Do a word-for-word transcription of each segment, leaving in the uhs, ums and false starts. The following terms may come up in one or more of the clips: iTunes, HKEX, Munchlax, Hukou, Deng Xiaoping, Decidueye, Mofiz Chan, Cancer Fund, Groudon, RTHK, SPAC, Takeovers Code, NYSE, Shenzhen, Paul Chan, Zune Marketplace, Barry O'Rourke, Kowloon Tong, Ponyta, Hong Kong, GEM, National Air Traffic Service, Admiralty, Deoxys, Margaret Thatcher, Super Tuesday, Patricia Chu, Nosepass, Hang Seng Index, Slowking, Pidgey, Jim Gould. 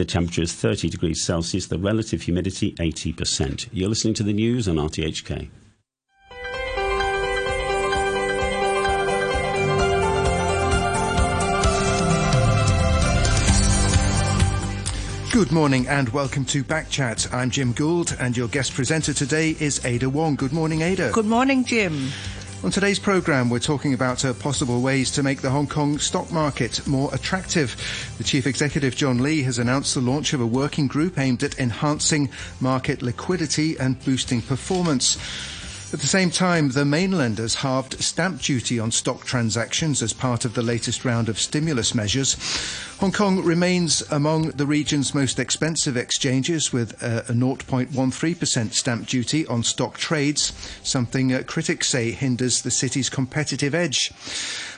the temperature is thirty degrees Celsius, the relative humidity eighty percent. You're listening to the news on R T H K. Good morning and welcome to Backchat. I'm Jim Gould and your guest presenter today is Ada Wong. Good morning, Ada. Good morning, Jim. On today's programme, we're talking about uh, possible ways to make the Hong Kong stock market more attractive. The Chief Executive, John Lee, has announced the launch of a working group aimed at enhancing market liquidity and boosting performance. At the same time, the mainland has halved stamp duty on stock transactions as part of the latest round of stimulus measures. Hong Kong remains among the region's most expensive exchanges, with a zero point one three percent stamp duty on stock trades, something uh, critics say hinders the city's competitive edge.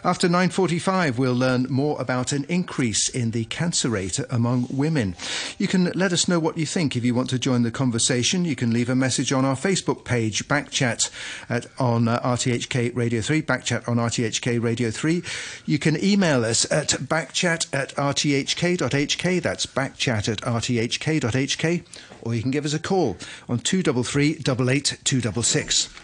After nine forty-five, we'll learn more about an increase in the cancer rate among women. You can let us know what you think. If you want to join the conversation, you can leave a message on our Facebook page, Backchat at, on uh, R T H K Radio three, Backchat on R T H K Radio three. You can email us at backchat at r t h k dot h k, that's backchat at r t h k dot h k, or you can give us a call on two three three, eight eight two six six.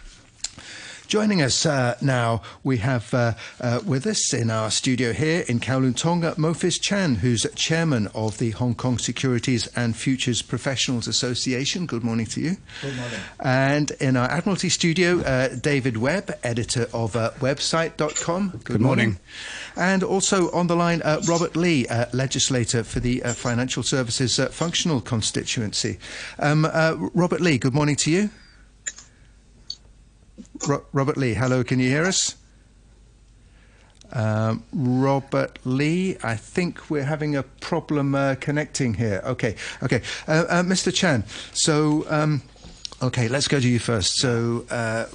Joining us uh, now, we have uh, uh, with us in our studio here in Kowloon Tong, Mofiz Chan, who's chairman of the Hong Kong Securities and Futures Professionals Association. Good morning to you. Good morning. And in our Admiralty studio, uh, David Webb, editor of uh, website dot com. Good, Good morning. morning. And also on the line, uh, Robert Lee, uh, legislator for the uh, Financial Services uh, Functional Constituency. Um, uh, Robert Lee, good morning to you. Robert Lee, hello, can you hear us? Um, Robert Lee, I think we're having a problem uh, connecting here. Okay, okay. Uh, uh, Mister Chan, so, um, okay, let's go to you first. So, uh,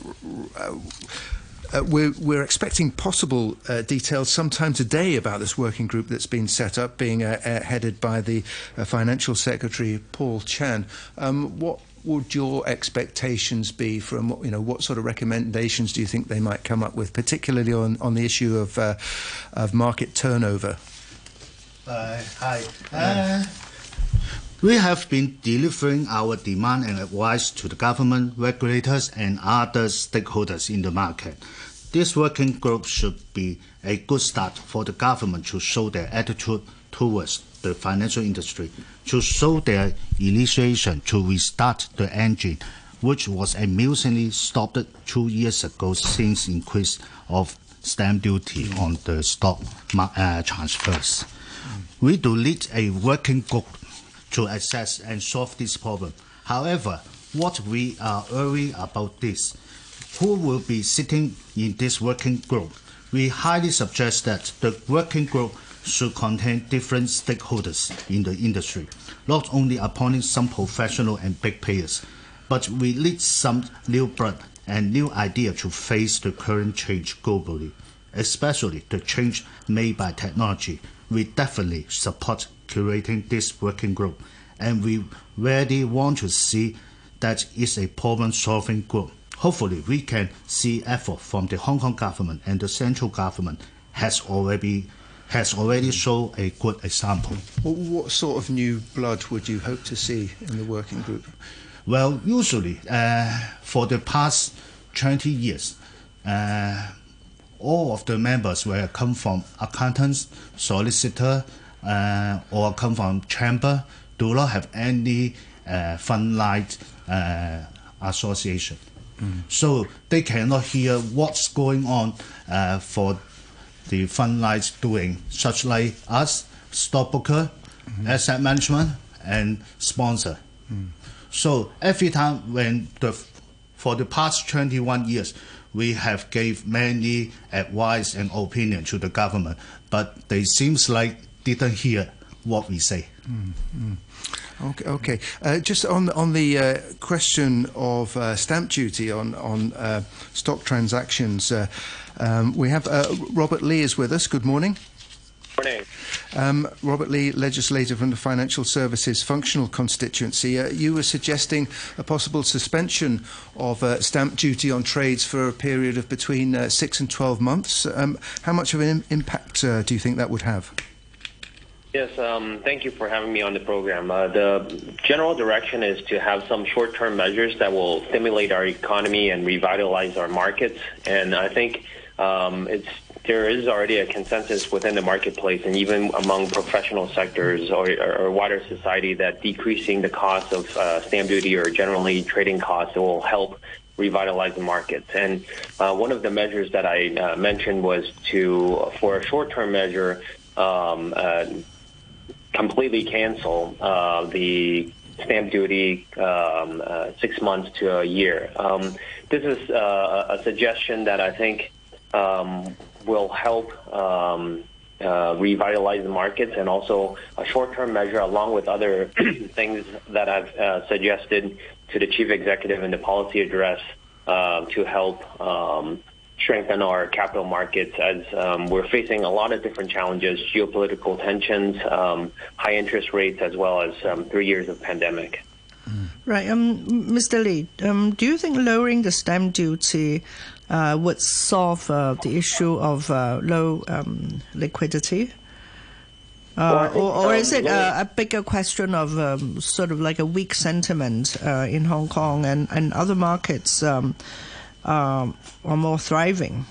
uh, we're, we're expecting possible uh, details sometime today about this working group that's been set up, being uh, uh, headed by the uh, Financial Secretary, Paul Chan. Um, what would your expectations be from, you know, what sort of recommendations do you think they might come up with, particularly on, on the issue of uh, of market turnover? Uh, hi. Uh, we have been delivering our demand and advice to the government, regulators, and other stakeholders in the market. This working group should be a good start for the government to show their attitude towards the financial industry, to show their initiation to restart the engine, which was amusingly stopped two years ago since increase of stamp duty on the stock uh, transfers. We do need a working group to assess and solve this problem. However, what we are worried about this, who will be sitting in this working group? We highly suggest that the working group should contain different stakeholders in the industry, not only appointing some professional and big players, but we need some new blood and new idea to face the current change globally, especially the change made by technology. We definitely support curating this working group, and we really want to see that it's a problem-solving group. Hopefully, we can see effort from the Hong Kong government, and the central government has already has already shown a good example. Well, what sort of new blood would you hope to see in the working group? Well, usually, uh, for the past twenty years, uh, all of the members will come from accountants, solicitor, uh, or come from chamber, do not have any uh, frontline uh, association. Mm. So they cannot hear what's going on uh, for the fund lies doing, such like us, stockbroker, mm-hmm. asset management, and sponsor. Mm. So every time when the, for the past twenty-one years, we have gave many advice and opinion to the government, but they seems like didn't hear what we say. Mm-hmm. Okay. Okay. Uh, just on on the uh, question of uh, stamp duty on on uh, stock transactions, uh, um, we have uh, Robert Lee is with us. Good morning. Good morning. Um, Robert Lee, legislator from the Financial Services Functional Constituency. Uh, you were suggesting a possible suspension of uh, stamp duty on trades for a period of between uh, six and twelve months. Um, how much of an im- impact uh, do you think that would have? Yes, um, thank you for having me on the program. Uh, the general direction is to have some short-term measures that will stimulate our economy and revitalize our markets. And I think um, it's there is already a consensus within the marketplace and even among professional sectors or, or wider society that decreasing the cost of uh, stamp duty or generally trading costs will help revitalize the markets. And uh, one of the measures that I uh, mentioned was to, for a short-term measure, um, uh, completely cancel uh, the stamp duty um, uh, six months to a year. Um, this is uh, a suggestion that I think um, will help um, uh, revitalize the markets, and also a short-term measure along with other things that I've uh, suggested to the chief executive in the policy address uh, to help um, strengthen our capital markets, as um, we're facing a lot of different challenges, geopolitical tensions, um, high interest rates, as well as um, three years of pandemic. Mm. Right. Um, Mister Lee, um, do you think lowering the stamp duty Uh, would solve uh, the issue of uh, low um, liquidity? Uh, well, or, or is it uh, a bigger question of um, sort of like a weak sentiment uh, in Hong Kong and, and other markets um, um, are more thriving?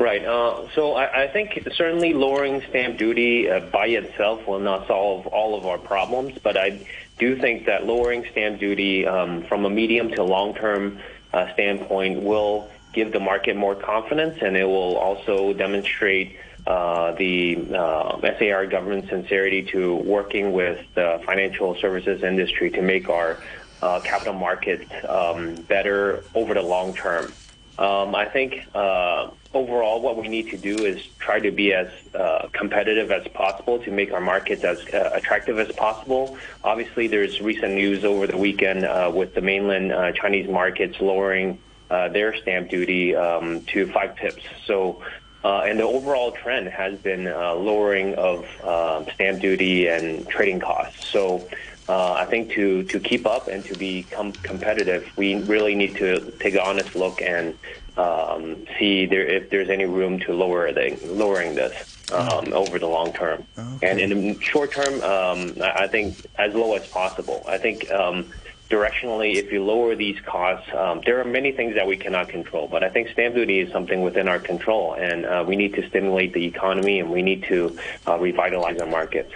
Right. Uh, so I, I think certainly lowering stamp duty uh, by itself will not solve all of our problems, but I do think that lowering stamp duty um, from a medium to long-term uh, standpoint will give the market more confidence, and it will also demonstrate uh, the uh, S A R government's sincerity to working with the financial services industry to make our uh, capital markets um, better over the long term. Um, I think uh, overall what we need to do is try to be as uh, competitive as possible to make our markets as uh, attractive as possible. Obviously, there's recent news over the weekend uh, with the mainland uh, Chinese markets lowering Uh, their stamp duty um, to five pips. So, uh, and the overall trend has been uh, lowering of uh, stamp duty and trading costs. So, uh, I think to to keep up and to become competitive, we really need to take an honest look and um, see there, if there's any room to lower the lowering this um, over the long term. Okay. And in the short term, um, I think as low as possible. I think. Um, Directionally, if you lower these costs, um, there are many things that we cannot control, but I think stamp duty is something within our control, and uh, we need to stimulate the economy, and we need to uh, revitalize our markets.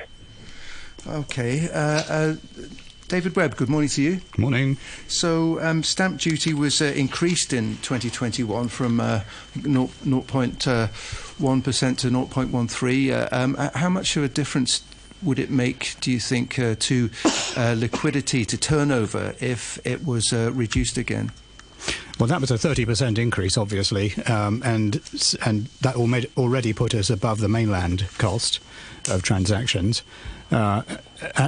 Okay. Uh, uh, David Webb, good morning to you. Good morning. So um, stamp duty was uh, increased in twenty twenty-one from uh, zero point one percent to zero point one three percent. Uh, um, how much of a difference would it make, do you think, uh, to uh, liquidity, to turnover, if it was uh, reduced again? Well, that was a thirty percent increase, obviously, um, and and that already put us above the mainland cost of transactions. Uh,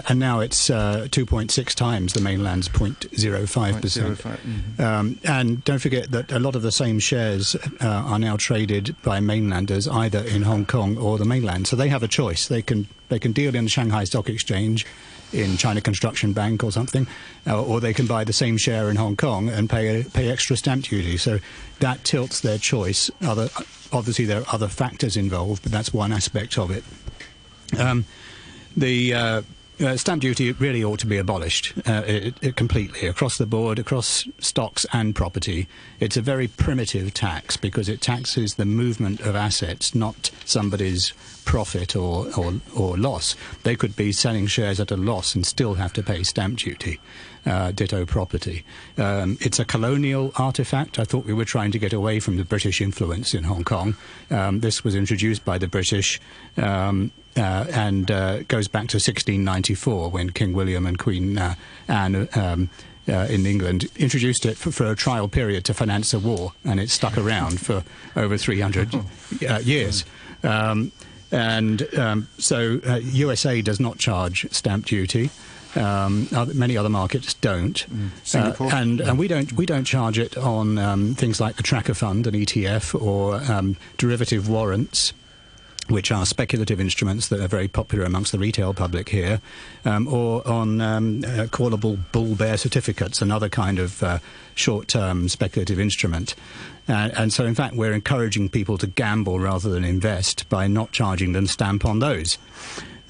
and now it's uh, two point six times the mainland's zero point zero five percent. Mm-hmm. um, and don't forget that a lot of the same shares uh, are now traded by mainlanders either in Hong Kong or the mainland. So they have a choice. They can they can deal in the Shanghai Stock Exchange, in China Construction Bank or something, uh, or they can buy the same share in Hong Kong and pay pay extra stamp duty. So that tilts their choice. Other, obviously, there are other factors involved, but that's one aspect of it. Um, The uh, uh, stamp duty really ought to be abolished uh, it, it completely, across the board, across stocks and property. It's a very primitive tax because it taxes the movement of assets, not somebody's profit or, or, or loss. They could be selling shares at a loss and still have to pay stamp duty, uh, ditto property. Um, it's a colonial artifact. I thought we were trying to get away from the British influence in Hong Kong. Um, this was introduced by the British. Um, Uh, and uh, goes back to sixteen ninety-four when King William and Queen uh, Anne um, uh, in England introduced it for, for a trial period to finance a war, and it stuck around for over three hundred uh, years. Um, and um, so uh, U S A does not charge stamp duty. Um, other, many other markets don't, mm. Singapore, uh, and and we don't we don't charge it on um, things like the tracker fund, an E T F, or um, derivative warrants, which are speculative instruments that are very popular amongst the retail public here, um, or on um, uh, callable bull-bear certificates, another kind of uh, short-term speculative instrument. Uh, and so, in fact, we're encouraging people to gamble rather than invest by not charging them stamp on those.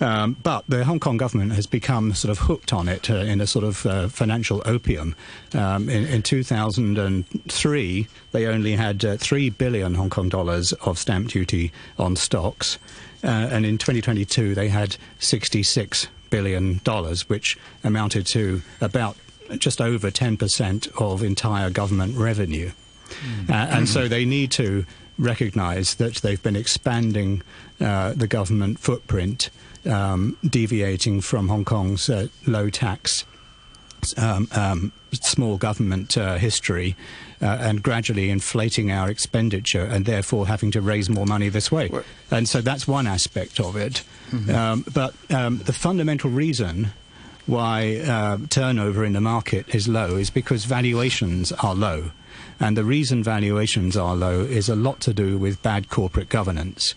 Um, but the Hong Kong government has become sort of hooked on it uh, in a sort of uh, financial opium. Um, in, in two thousand three, they only had uh, three billion Hong Kong dollars of stamp duty on stocks. Uh, and in twenty twenty-two, they had sixty-six billion dollars, which amounted to about just over ten percent of entire government revenue. Mm. Uh, and so they need to recognise that they've been expanding uh, the government footprint, um, deviating from Hong Kong's uh, low tax, um, um, small government uh, history, uh, and gradually inflating our expenditure and therefore having to raise more money this way. What? And so that's one aspect of it. Mm-hmm. um, but um, the fundamental reason why uh, turnover in the market is low is because valuations are low. And the reason valuations are low is a lot to do with bad corporate governance.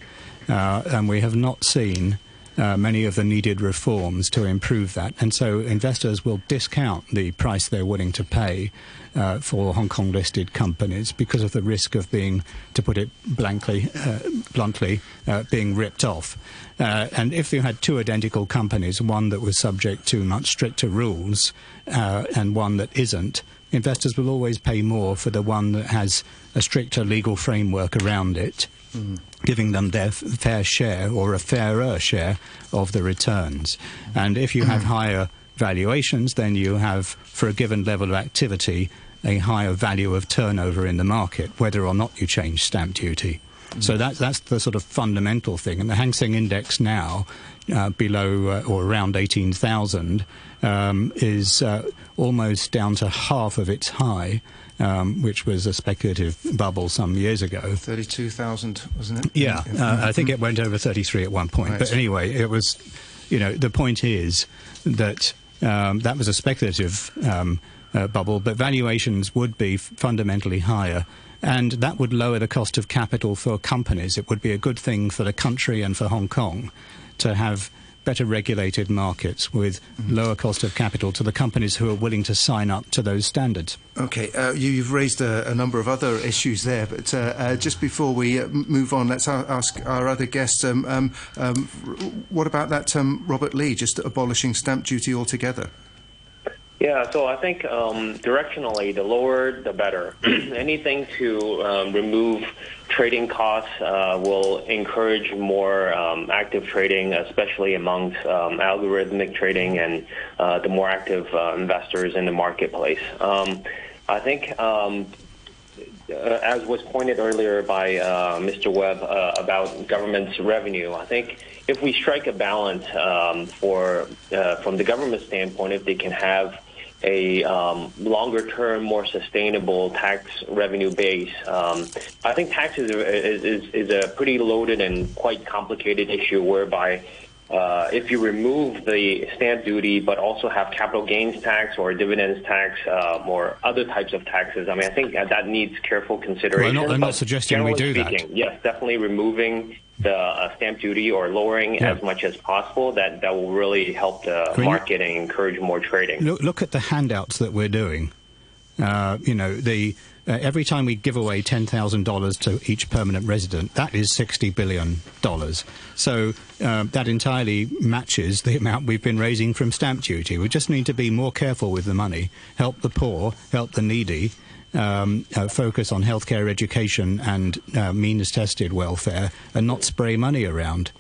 Uh, and we have not seen uh, many of the needed reforms to improve that. And so investors will discount the price they're willing to pay uh, for Hong Kong-listed companies because of the risk of being, to put it blankly, uh, bluntly, uh, being ripped off. Uh, and if you had two identical companies, one that was subject to much stricter rules uh, and one that isn't, investors will always pay more for the one that has a stricter legal framework around it, mm. giving them their fair share or a fairer share of the returns. And if you have higher valuations, then you have, for a given level of activity, a higher value of turnover in the market, whether or not you change stamp duty. Mm. So that, that's the sort of fundamental thing. And the Hang Seng Index now, uh, below uh, or around eighteen thousand, um, is uh, almost down to half of its high, um, which was a speculative bubble some years ago. thirty-two thousand, wasn't it? Yeah, uh, I think it went over thirty-three at one point. Right. But anyway, it was, you know, the point is that um, that was a speculative um, uh, bubble, but valuations would be fundamentally higher. And that would lower the cost of capital for companies. It would be a good thing for the country and for Hong Kong to have better regulated markets with mm-hmm. lower cost of capital to the companies who are willing to sign up to those standards. Okay, uh, you, you've raised a, a number of other issues there, but uh, uh, just before we uh, move on, let's a ask our other guests, um, um, um, what about that um, Robert Lee, just abolishing stamp duty altogether? Yeah, so I think um, directionally, the lower, the better. Anything to um, remove trading costs uh, will encourage more um, active trading, especially amongst um, algorithmic trading and uh, the more active uh, investors in the marketplace. Um, I think, um, as was pointed earlier by uh, Mister Webb uh, about government's revenue, I think if we strike a balance um, for uh, from the government standpoint, if they can have a um, longer-term, more sustainable tax revenue base. Um, I think taxes are, is, is a pretty loaded and quite complicated issue whereby uh, if you remove the stamp duty but also have capital gains tax or dividends tax uh, or other types of taxes, I mean, I think that needs careful consideration. Well, I'm not, I'm not suggesting we do speaking, that. Yes, definitely removing the uh, stamp duty or lowering yeah. as much as possible, that, that will really help the Can market you, and encourage more trading. Look, look at the handouts that we're doing. Uh, you know, the, uh, every time we give away ten thousand dollars to each permanent resident, that is sixty billion dollars. So uh, that entirely matches the amount we've been raising from stamp duty. We just need to be more careful with the money, help the poor, help the needy, Um, uh, focus on healthcare, education, and uh, means-tested welfare, and not spray money around.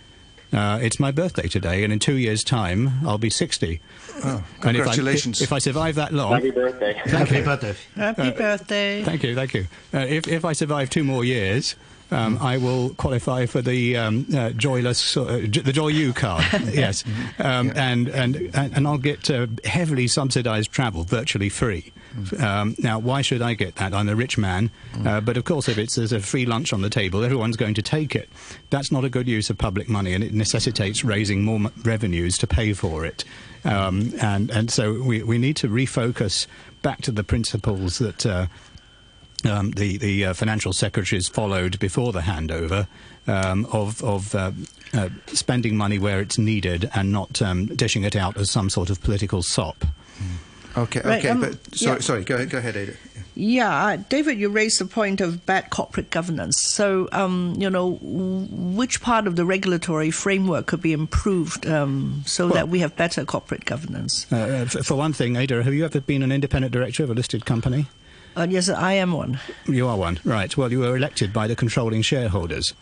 Uh, it's my birthday today, and in two years' time, I'll be sixty. Oh, congratulations! And if, I, if I survive that long, happy birthday! Happy birthday! Happy birthday! Uh, thank you, thank you. Uh, if if I survive two more years, Um, I will qualify for the um, uh, joyless, uh, j the Joy U card, yes, um, yeah. and and and I'll get uh, heavily subsidised travel, virtually free. Mm. Um, now, why should I get that? I'm a rich man, mm. uh, but of course, if it's there's a free lunch on the table, everyone's going to take it. That's not a good use of public money, and it necessitates raising more m revenues to pay for it. Um, and and so we we need to refocus back to the principles that. Uh, Um, the the uh, financial secretaries followed before the handover um, of, of uh, uh, spending money where it's needed and not um, dishing it out as some sort of political sop. Mm. Okay, right, okay, um, but sorry, yeah. sorry, go ahead, go ahead, Ada. Yeah. Yeah, David, you raised the point of bad corporate governance. So, um, you know, which part of the regulatory framework could be improved um, so well, that we have better corporate governance? Uh, for one thing, Ada, have you ever been an independent director of a listed company? Uh, yes, I am one. You are one, right. Well, you were elected by the controlling shareholders.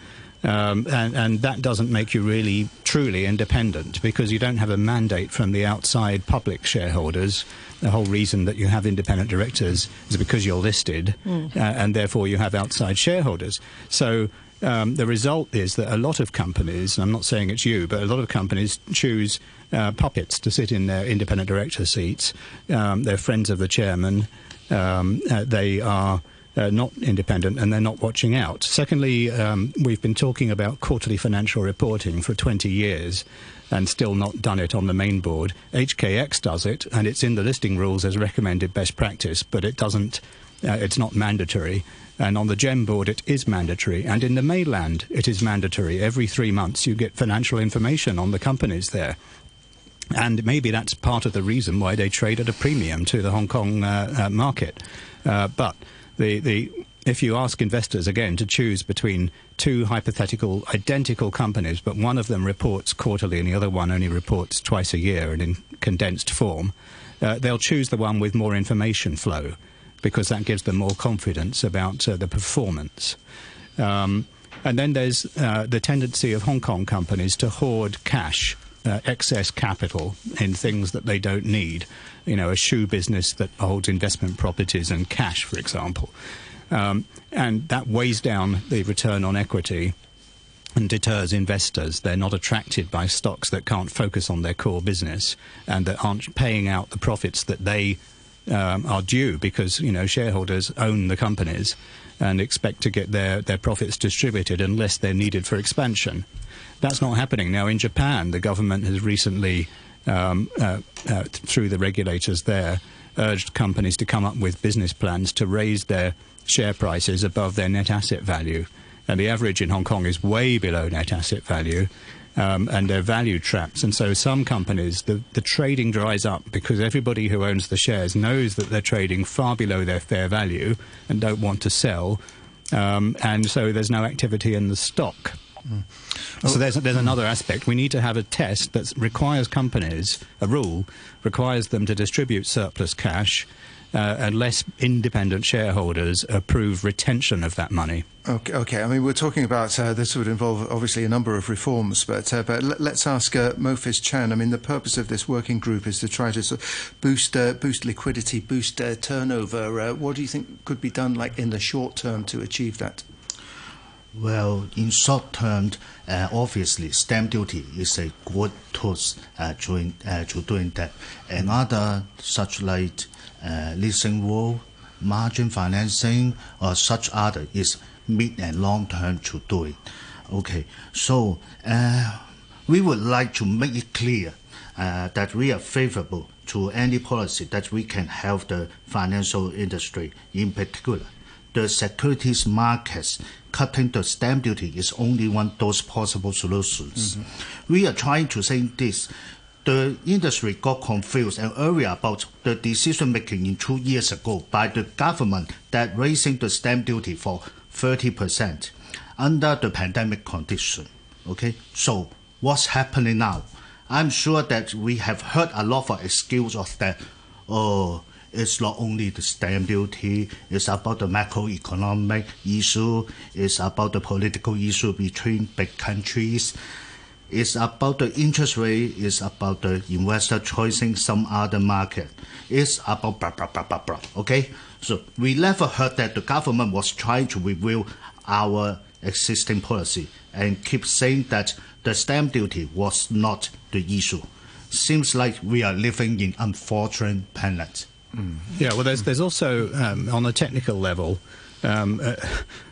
Um, and, and that doesn't make you really truly independent because you don't have a mandate from the outside public shareholders. The whole reason that you have independent directors is because you're listed mm. uh, and therefore you have outside shareholders. So um, the result is that a lot of companies, and I'm not saying it's you, but a lot of companies choose uh, puppets to sit in their independent director seats. Um, they're friends of the chairman. Um, uh, they are... Uh, not independent, and they're not watching out. Secondly, um, we've been talking about quarterly financial reporting for twenty years and still not done it on the main board. H K E X does it, and it's in the listing rules as recommended best practice, but it doesn't, uh, it's not mandatory. And on the GEM board, it is mandatory. And in the mainland, it is mandatory. Every three months, you get financial information on the companies there. And maybe that's part of the reason why they trade at a premium to the Hong Kong uh, uh, market. Uh, but... The, the, if you ask investors, again, to choose between two hypothetical identical companies, but one of them reports quarterly and the other one only reports twice a year and in condensed form, uh, they'll choose the one with more information flow because that gives them more confidence about uh, the performance. Um, and then there's uh, the tendency of Hong Kong companies to hoard cash, Uh, excess capital in things that they don't need, you know, a shoe business that holds investment properties and cash, for example. Um, and that weighs down the return on equity and deters investors. They're not attracted by stocks that can't focus on their core business and that aren't paying out the profits that they um, are due because, you know, shareholders own the companies and expect to get their, their profits distributed unless they're needed for expansion. That's not happening. Now, in Japan, the government has recently, um, uh, uh, through the regulators there, urged companies to come up with business plans to raise their share prices above their net asset value. And the average in Hong Kong is way below net asset value, um, and they're value traps. And so some companies, the, the trading dries up because everybody who owns the shares knows that they're trading far below their fair value and don't want to sell. Um, and so there's no activity in the stock. Mm. So there's, there's another aspect. We need to have a test that requires companies, a rule, requires them to distribute surplus cash uh, unless independent shareholders approve retention of that money. Okay, okay. I mean, we're talking about uh, this would involve obviously a number of reforms, but uh, but let's ask uh, Mofiz Chan. I mean, the purpose of this working group is to try to sort of boost uh, boost liquidity, boost uh, turnover. Uh, what do you think could be done, like in the short term, to achieve that? Well, in short term, uh, obviously, stamp duty is a good tool uh, to, uh, to doing that. And other such like uh, leasing rule, margin financing, or such other is mid and long term to do it. Okay, so uh, we would like to make it clear uh, that we are favorable to any policy that we can help the financial industry in particular. The securities markets cutting the stamp duty is only one of those possible solutions. Mm-hmm. We are trying to say this. The industry got confused and worried about the decision making in two years ago by the government that raising the stamp duty for thirty percent under the pandemic condition. Okay, so what's happening now? I'm sure that we have heard a lot of excuses of that. Oh, it's not only the stamp duty, it's about the macroeconomic issue, it's about the political issue between big countries, it's about the interest rate, it's about the investor choosing some other market, it's about blah, blah, blah, blah, blah, okay? So we never heard that the government was trying to review our existing policy and keep saying that the stamp duty was not the issue. Seems like we are living in unfortunate planet. Mm. Yeah, well, there's, there's also, um, on a technical level, um, a,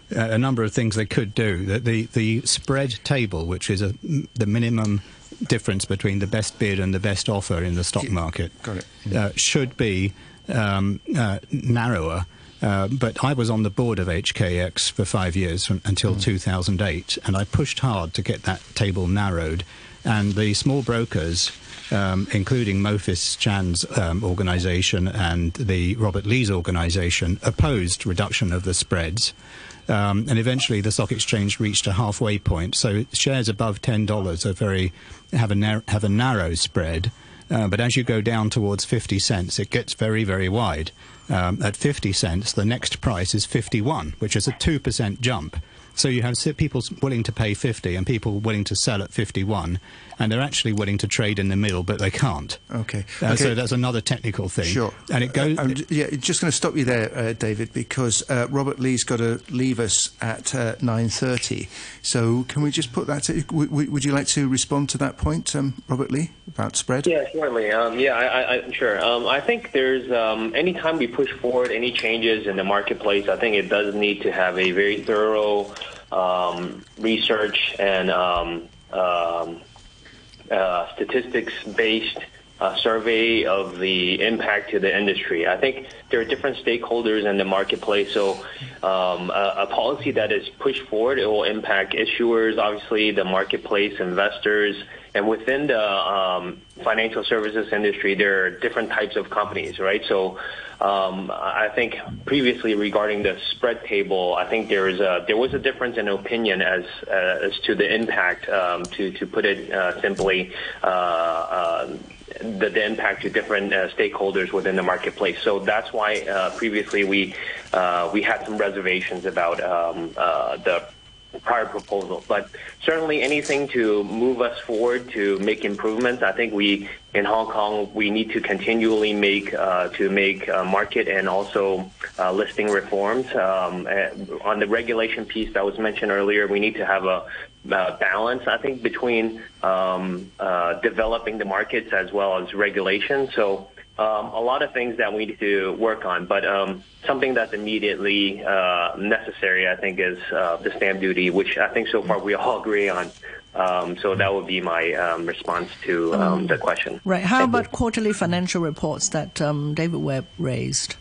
a number of things they could do. The, the, the spread table, which is a, the minimum difference between the best bid and the best offer in the stock market, Got it. Yeah. uh, should be um, uh, narrower. Uh, but I was on the board of H K X for five years from, until mm. two thousand eight, and I pushed hard to get that table narrowed. And the small brokers um, including Mofiz Chan's um, organisation and the Robert Lee's organisation, opposed reduction of the spreads. Um, and eventually the stock exchange reached a halfway point. So shares above ten dollars are very, have a, nar- have a narrow spread. Uh, but as you go down towards fifty cents, it gets very, very wide. Um, at fifty cents, the next price is fifty-one, which is a two percent jump. So you have people willing to pay fifty and people willing to sell at fifty-one, and they're actually willing to trade in the middle, but they can't. Okay. Uh, okay. So that's another technical thing. Sure. And it goes. I'm yeah, just going to stop you there, uh, David, because uh, Robert Lee's got to leave us at uh, nine thirty. So can we just put that to, w- w- would you like to respond to that point, um, Robert Lee, about spread? Yeah, certainly. Um, yeah, I, I, sure. Um, I think there's, um, any time we push forward any changes in the marketplace, I think it does need to have a very thorough Um, research and um, um, uh, statistics-based uh, survey of the impact to the industry. I think there are different stakeholders in the marketplace, so um, a, a policy that is pushed forward, it will impact issuers, obviously, the marketplace, investors, and within the um, financial services industry, there are different types of companies, right? So Um, I think previously regarding the spread table, I think there is a, there was a difference in opinion as uh, as to the impact, um, to, to put it uh, simply, uh, uh, the, the impact to different uh, stakeholders within the marketplace. So that's why uh, previously we uh, we had some reservations about um, uh, the prior proposal. But certainly anything to move us forward to make improvements, I think we in Hong Kong we need to continually make uh, to make uh, market and also uh, listing reforms. Um, on the regulation piece that was mentioned earlier, we need to have a uh, balance, I think, between um, uh, developing the markets as well as regulation. So Um, a lot of things that we need to work on, but um, something that's immediately uh, necessary, I think, is uh, the stamp duty, which I think so far we all agree on. Um, so that would be my um, response to um, the question. Right. How Thank about you. Quarterly financial reports that um, David Webb raised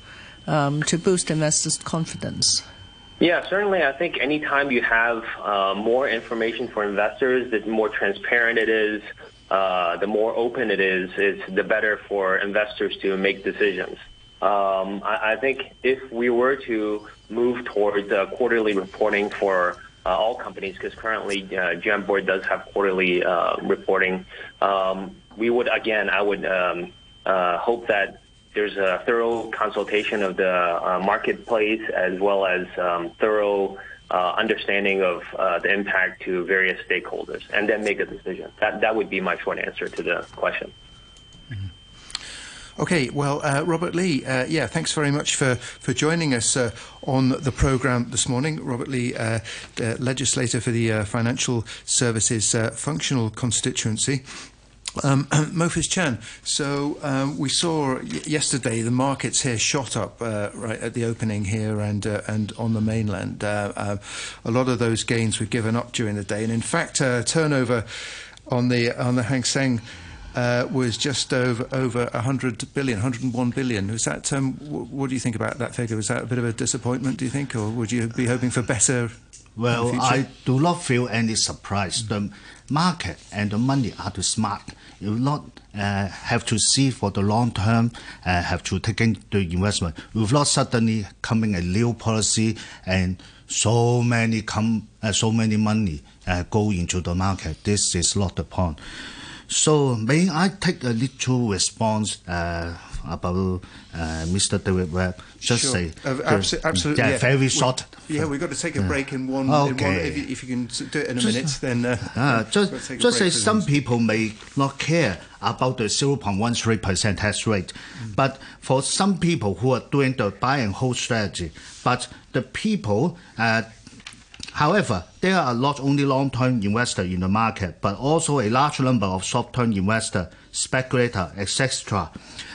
um, to boost investors' confidence? Yeah, certainly. I think any time you have uh, more information for investors, the more transparent it is, Uh, the more open it is, it's the better for investors to make decisions. Um, I, I think if we were to move towards uh, quarterly reporting for uh, all companies, because currently uh, G E M Board does have quarterly uh, reporting, um, we would, again, I would um, uh, hope that there's a thorough consultation of the uh, marketplace as well as um, thorough Uh, understanding of uh, the impact to various stakeholders, and then make a decision. That that would be my short answer to the question. Okay, well, uh, Robert Lee, uh, yeah, thanks very much for, for joining us uh, on the programme this morning. Robert Lee, uh, uh, legislator for the uh, Financial Services uh, Functional Constituency. Um, Mofiz Chan, so um, we saw y- yesterday the markets here shot up uh, right at the opening here and uh, and on the mainland. Uh, uh, a lot of those gains were given up during the day, and in fact, uh, turnover on the on the Hang Seng uh, was just over over one hundred billion, one hundred one billion. Was that? Um, w- what do you think about that figure? Was that a bit of a disappointment? Do you think, or would you be hoping for better? Well, I do not feel any surprise. Mm-hmm. The market and the money are too smart. You will not uh, have to see for the long term, uh, have to take in the investment. We will not suddenly coming a new policy and so many com- uh, so many money uh, go into the market. This is not the point. So may I take a little response uh, about uh, Mister David Webb? Just sure. say, uh, abso- absolutely, yeah, yeah. Very short. We, yeah, we've got to take a break in one. Okay. In one if, you, if you can do it in a just, minute, then uh, uh, just take just say some minutes. People may not care about the zero point one three percent tax rate, mm. but for some people who are doing the buy and hold strategy, but the people. Uh, However, there are not only long-term investors in the market, but also a large number of short-term investors, speculators, et cetera.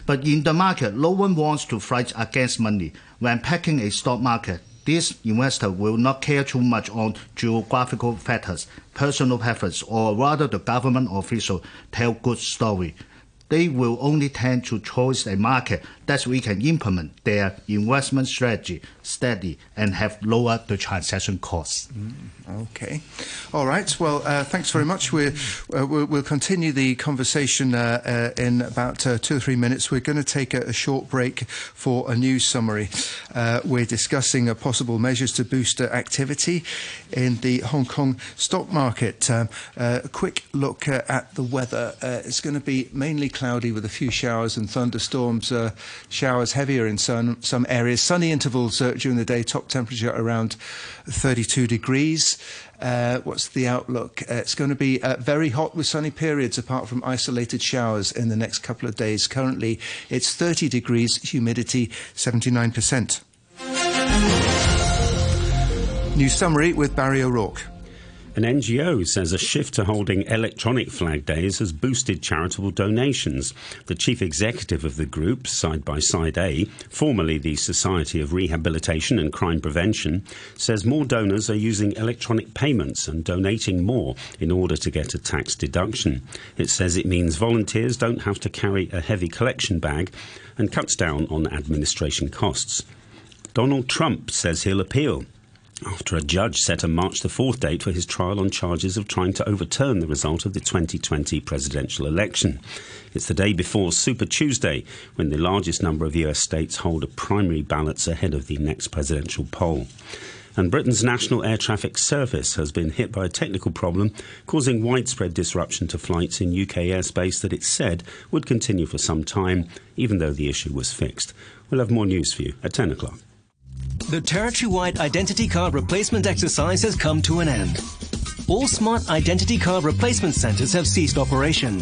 But in the market, no one wants to fight against money. When packing a stock market, these investors will not care too much on geographical factors, personal preference, or rather the government official tell good story. they will only tend to choose a market that we can implement their investment strategy steady and have lowered the transaction costs. Mm, okay. All right. Well, uh, thanks very much. We're, uh, we'll continue the conversation uh, uh, in about uh, two or three minutes. We're going to take a, a short break for a news summary. Uh, we're discussing uh, possible measures to boost activity in the Hong Kong stock market. Um, uh, a quick look uh, at the weather. Uh, it's going to be mainly cloudy with a few showers and thunderstorms. Uh, showers heavier in some, some areas. Sunny intervals uh, during the day. Top temperature around thirty-two degrees. Uh, what's the outlook? Uh, it's going to be uh, very hot with sunny periods, apart from isolated showers in the next couple of days. Currently, it's thirty degrees, humidity seventy-nine percent. New summary with Barry O'Rourke. An N G O says a shift to holding electronic flag days has boosted charitable donations. The chief executive of the group, Side by Side A, formerly the Society of Rehabilitation and Crime Prevention, says more donors are using electronic payments and donating more in order to get a tax deduction. It says it means volunteers don't have to carry a heavy collection bag and cuts down on administration costs. Donald Trump says he'll appeal after a judge set a March the fourth date for his trial on charges of trying to overturn the result of the twenty twenty presidential election. It's the day before Super Tuesday, when the largest number of U S states hold a primary ballots ahead of the next presidential poll. And Britain's National Air Traffic Service has been hit by a technical problem, causing widespread disruption to flights in U K airspace that it said would continue for some time, even though the issue was fixed. We'll have more news for you at ten o'clock. The territory-wide identity card replacement exercise has come to an end. All smart identity card replacement centres have ceased operation.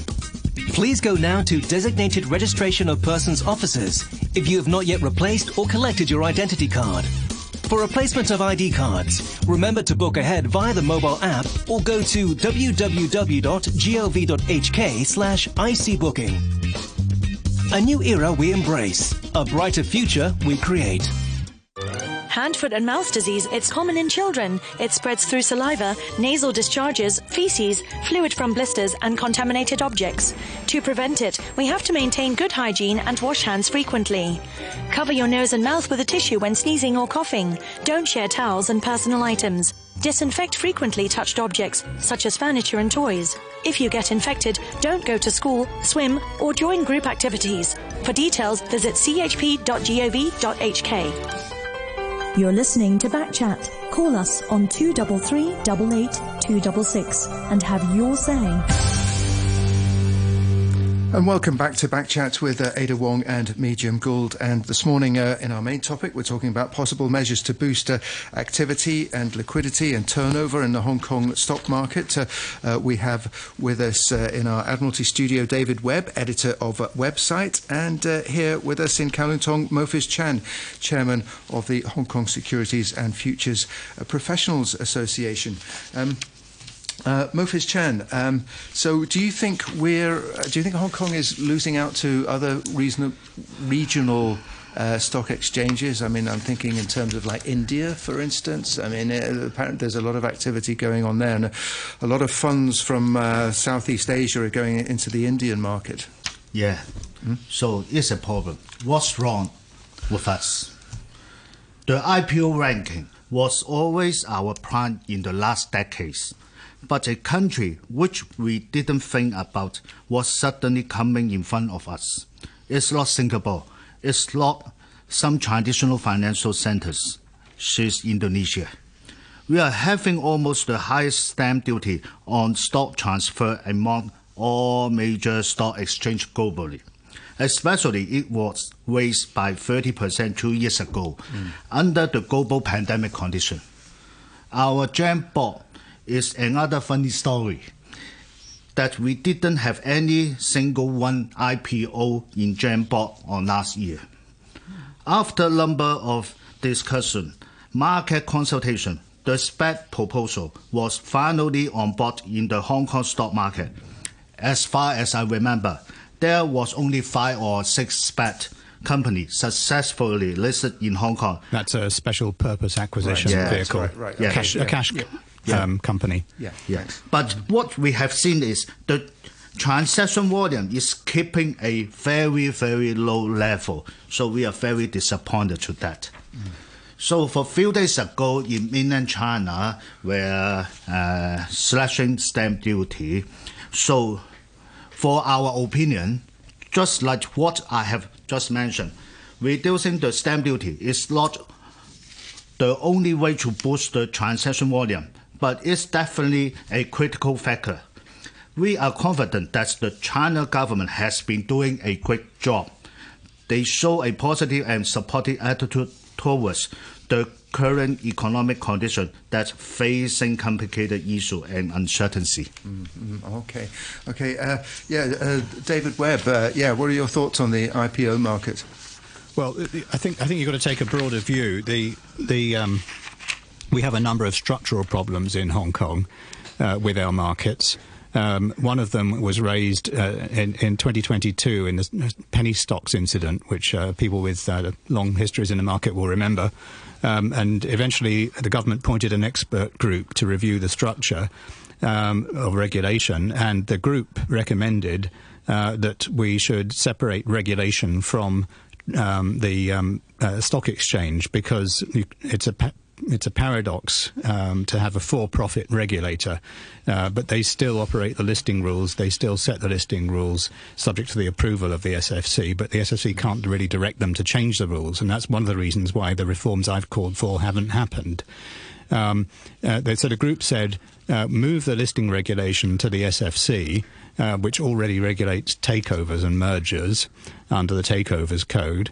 Please go now to designated registration of persons offices if you have not yet replaced or collected your identity card. For replacement of I D cards, remember to book ahead via the mobile app or go to w w w dot gov dot h k slash I C booking. A new era we embrace, a brighter future we create. Hand, foot and mouth disease, it's common in children. It spreads through saliva, nasal discharges, feces, fluid from blisters and contaminated objects. To prevent it, we have to maintain good hygiene and wash hands frequently. Cover your nose and mouth with a tissue when sneezing or coughing. Don't share towels and personal items. Disinfect frequently touched objects, such as furniture and toys. If you get infected, don't go to school, swim or join group activities. For details, visit c h p dot gov dot h k. You're listening to Backchat. Call us on two three three, eight eight, two six six and have your say. And welcome back to Backchat with uh, Ada Wong and me, Jim Gould. And this morning, uh, in our main topic, we're talking about possible measures to boost uh, activity and liquidity and turnover in the Hong Kong stock market. Uh, uh, we have with us uh, in our Admiralty studio, David Webb, editor of uh, Website, and uh, here with us in Kowloon Tong, Mofiz Chan, chairman of the Hong Kong Securities and Futures Professionals Association. Um, Uh, Mofiz Chan, um, so do you think we're? Do you think Hong Kong is losing out to other reasonable regional uh, stock exchanges? I mean, I'm thinking in terms of like India, for instance. I mean, it, apparently there's a lot of activity going on there, and a, a lot of funds from uh, Southeast Asia are going into the Indian market. Yeah, hmm? So it's a problem. What's wrong with us? The I P O ranking was always our plan in the last decades. But a country which we didn't think about was suddenly coming in front of us. It's not Singapore. It's not some traditional financial centers. It's Indonesia. We are having almost the highest stamp duty on stock transfer among all major stock exchanges globally. Especially it was raised by thirty percent two years ago mm. under the global pandemic condition. Our G E M board is another funny story that we didn't have any single one I P O in G E M board on last year. After a number of discussion, market consultation, the SPAC proposal was finally on board in the Hong Kong stock market. As far as I remember, there was only five or six SPAC company successfully listed in Hong Kong. That's a special purpose acquisition right. yeah. vehicle, right. Right. Yeah. Cash, yeah. a cash yeah. Um, company. Yeah. Yeah. But what we have seen is the transaction volume is keeping a very, very low level. So we are very disappointed to that. Mm. So for a few days ago in mainland China, we're uh, slashing stamp duty. So for our opinion, just like what I have just mentioned, reducing the stamp duty is not the only way to boost the transaction volume, but it's definitely a critical factor. We are confident that the China government has been doing a great job. They show a positive and supportive attitude towards the current economic condition that's facing complicated issue and uncertainty. Mm-hmm. Okay, okay. Uh, yeah, uh, David Webb. Uh, yeah, what are your thoughts on the I P O market? Well, I think I think you've got to take a broader view. The the um, we have a number of structural problems in Hong Kong uh, with our markets. Um, one of them was raised uh, in, in twenty twenty-two in the penny stocks incident, which uh, people with uh, long histories in the market will remember. Um, and eventually the government appointed an expert group to review the structure um, of regulation, and the group recommended uh, that we should separate regulation from um, the um, uh, stock exchange, because it's a It's a paradox um, to have a for-profit regulator, uh, but they still operate the listing rules. They still set the listing rules subject to the approval of the S F C, but the S F C can't really direct them to change the rules, and that's one of the reasons why the reforms I've called for haven't happened. Um, uh, they, so the group said, uh, move the listing regulation to the S F C, uh, which already regulates takeovers and mergers under the Takeovers Code.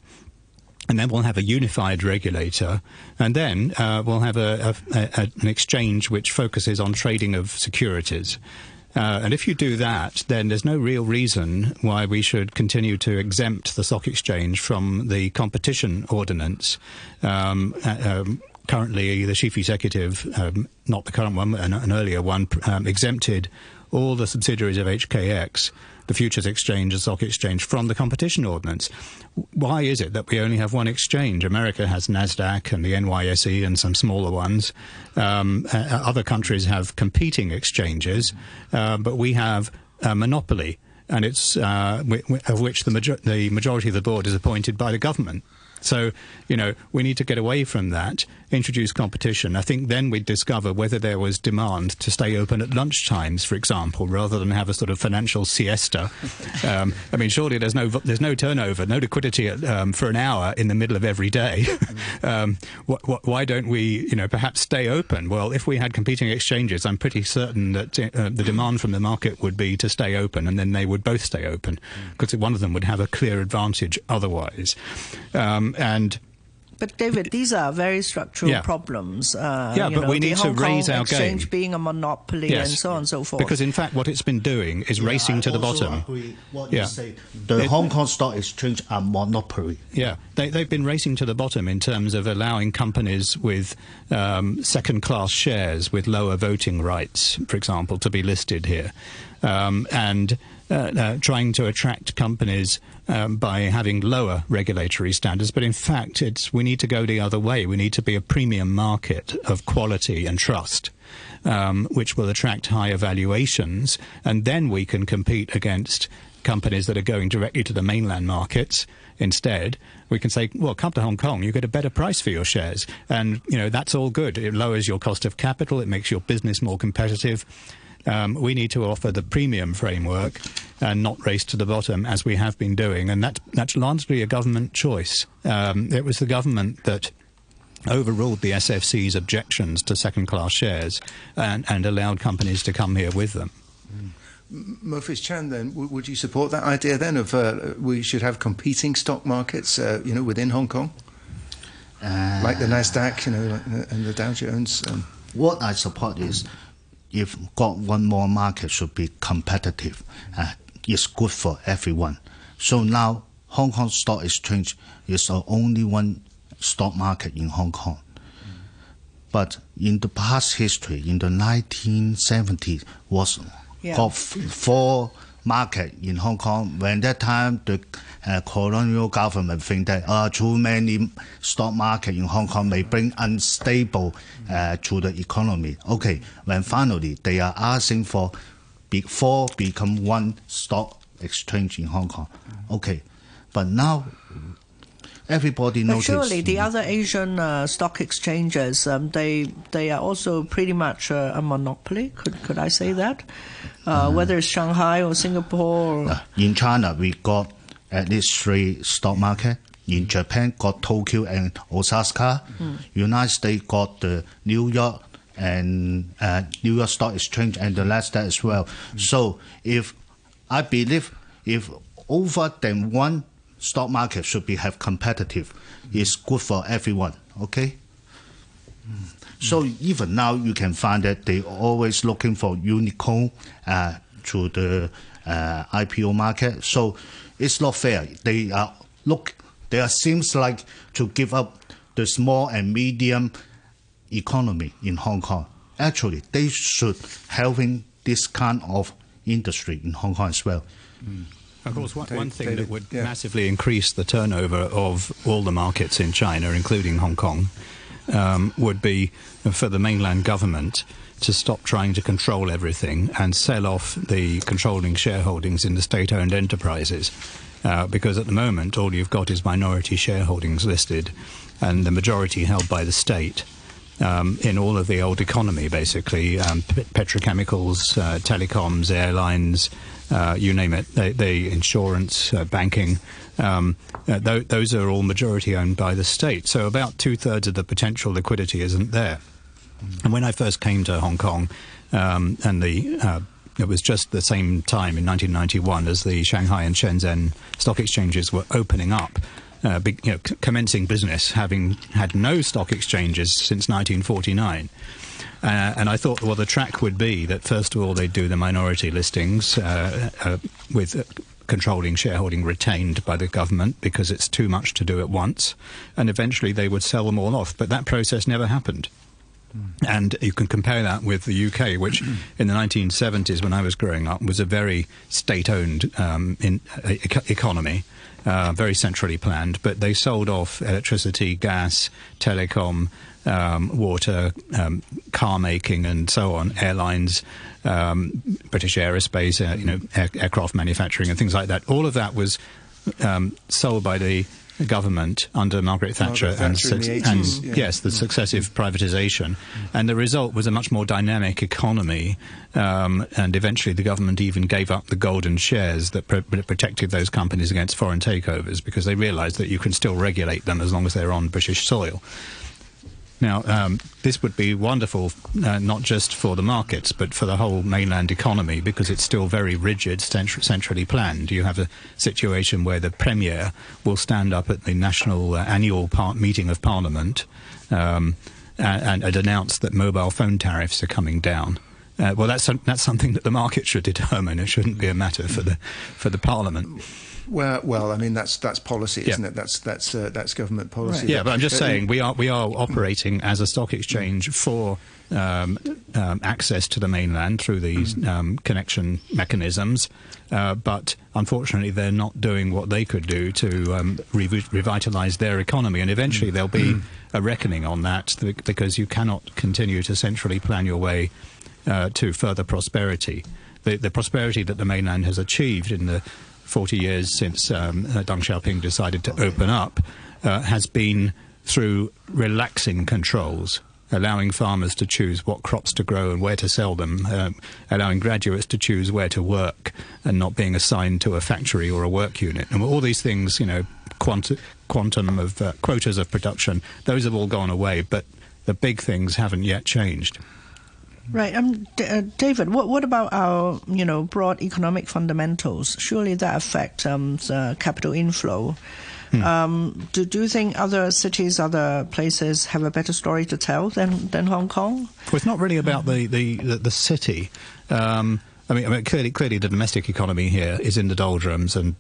And then we'll have a unified regulator, and then uh, we'll have a, a, a, an exchange which focuses on trading of securities. Uh, and if you do that, then there's no real reason why we should continue to exempt the stock exchange from the competition ordinance. Um, uh, um, currently, the chief executive, um, not the current one, an, an earlier one, um, exempted all the subsidiaries of H K E X, the futures exchange and stock exchange, from the competition ordinance. Why is it that we only have one exchange? America has NASDAQ and the N Y S E and some smaller ones. Um, uh, other countries have competing exchanges, uh, but we have a monopoly, and it's uh, w w of which the, major the majority of the board is appointed by the government. So, you know, we need to get away from that, introduce competition. I think then we'd discover whether there was demand to stay open at lunchtimes, for example, rather than have a sort of financial siesta. Um, I mean, surely there's no, there's no turnover, no liquidity at, um, for an hour in the middle of every day. um, wh wh why don't we, you know, perhaps stay open? Well, if we had competing exchanges, I'm pretty certain that uh, the demand from the market would be to stay open, and then they would both stay open, because one of them would have a clear advantage otherwise. Um, And but David, these are very structural yeah. problems. Uh, yeah, you but know, we need to raise our exchange game. Being a monopoly yes. and so on and so forth. Because in fact, what it's been doing is yeah, racing I to the bottom. Agree what yeah. you say. The it, Hong Kong Stock Exchange are monopoly. Yeah, they, they've been racing to the bottom in terms of allowing companies with um, second-class shares with lower voting rights, for example, to be listed here, um, and. Uh, uh, trying to attract companies um, by having lower regulatory standards. But in fact, it's, we need to go the other way. We need to be a premium market of quality and trust, um, which will attract higher valuations. And then we can compete against companies that are going directly to the mainland markets. Instead, we can say, well, come to Hong Kong, you get a better price for your shares. And, you know, that's all good. It lowers your cost of capital. It makes your business more competitive. Um, we need to offer the premium framework and not race to the bottom as we have been doing. And that, that's largely a government choice. Um, it was the government that overruled the S F C's objections to second-class shares and, and allowed companies to come here with them. Mm. Mofiz Chan, then, w would you support that idea then of uh, we should have competing stock markets uh, you know, within Hong Kong? Uh, like the NASDAQ you know, like, and the Dow Jones? Um, what I support is... if got one more market should be competitive, uh, it's good for everyone. So now Hong Kong Stock Exchange is the only one stock market in Hong Kong. Mm. But in the past history, in the nineteen seventies, was yeah. got four market in Hong Kong. When that time the uh, colonial government think that uh, too many stock market in Hong Kong may bring unstable uh, to the economy. Okay, when finally they are asking for before become one stock exchange in Hong Kong. Okay, but now everybody knows. Surely the other Asian uh, stock exchanges, um, they they are also pretty much uh, a monopoly. Could could I say that? Uh, whether it's Shanghai or Singapore. Or in China, we got at least three stock market. In Japan, got Tokyo and Osaka. Mm. United States got the New York and uh, New York Stock Exchange and the NASDAQ as well. Mm. So if I believe if over than one stock market should be have competitive, mm. it's good for everyone. Okay. Mm. So mm. even now you can find that they always looking for unicorn uh, to the uh, I P O market. So it's not fair. They are look. They are seems like to give up the small and medium economy in Hong Kong. Actually, they should helping this kind of industry in Hong Kong as well. Mm. Of course, one, one thing that would massively increase the turnover of all the markets in China, including Hong Kong, um, would be for the mainland government to stop trying to control everything and sell off the controlling shareholdings in the state-owned enterprises. Uh, because at the moment, all you've got is minority shareholdings listed and the majority held by the state um, in all of the old economy, basically. Um, pe petrochemicals, uh, telecoms, airlines, uh, you name it, they, they insurance, uh, banking, um, uh, th those are all majority owned by the state. So about two-thirds of the potential liquidity isn't there. And when I first came to Hong Kong um, and the... Uh, It was just the same time in nineteen ninety-one as the Shanghai and Shenzhen stock exchanges were opening up, uh, be, you know, c commencing business, having had no stock exchanges since nineteen forty-nine. Uh, and I thought, well, the track would be that, first of all, they'd do the minority listings uh, uh, with uh, controlling shareholding retained by the government because it's too much to do at once, and eventually they would sell them all off. But that process never happened. And you can compare that with the U K, which in the nineteen seventies, when I was growing up, was a very state-owned um, in, uh, economy, uh, very centrally planned. But they sold off electricity, gas, telecom, um, water, um, car making, and so on, airlines, um, British aerospace, uh, you know, air aircraft manufacturing, and things like that. All of that was um, sold by the government under Margaret Thatcher, Margaret Thatcher and, and, and yeah. yes, the successive privatisation, and the result was a much more dynamic economy. Um, and eventually, the government even gave up the golden shares that pr protected those companies against foreign takeovers because they realised that you can still regulate them as long as they're on British soil. Now, um, this would be wonderful, uh, not just for the markets, but for the whole mainland economy, because it's still very rigid, centr centrally planned. You have a situation where the Premier will stand up at the national uh, annual par meeting of Parliament um, and, and announce that mobile phone tariffs are coming down. Uh, well, that's, that's something that the market should determine. It shouldn't be a matter for the, for the Parliament. Well, well, I mean that's that's policy, isn't yeah. it? That's that's uh, that's government policy. Right. Yeah, but I'm just saying we are we are operating as a stock exchange for um, um, access to the mainland through these um, connection mechanisms, uh, but unfortunately they're not doing what they could do to um, re revitalise their economy, and eventually there'll be a reckoning on that because you cannot continue to centrally plan your way uh, to further prosperity. The, the prosperity that the mainland has achieved in the forty years since um, Deng Xiaoping decided to open up uh, has been through relaxing controls, allowing farmers to choose what crops to grow and where to sell them, um, allowing graduates to choose where to work and not being assigned to a factory or a work unit. And all these things, you know, quant quantum of uh, quotas of production, those have all gone away, but the big things haven't yet changed. Right, um, D uh, David. What what about our you know broad economic fundamentals? Surely that affects um, the capital inflow. Hmm. Um, do do you think other cities, other places have a better story to tell than than Hong Kong? Well, it's not really about the the the, the city. Um, I mean, I mean, clearly, clearly, the domestic economy here is in the doldrums, and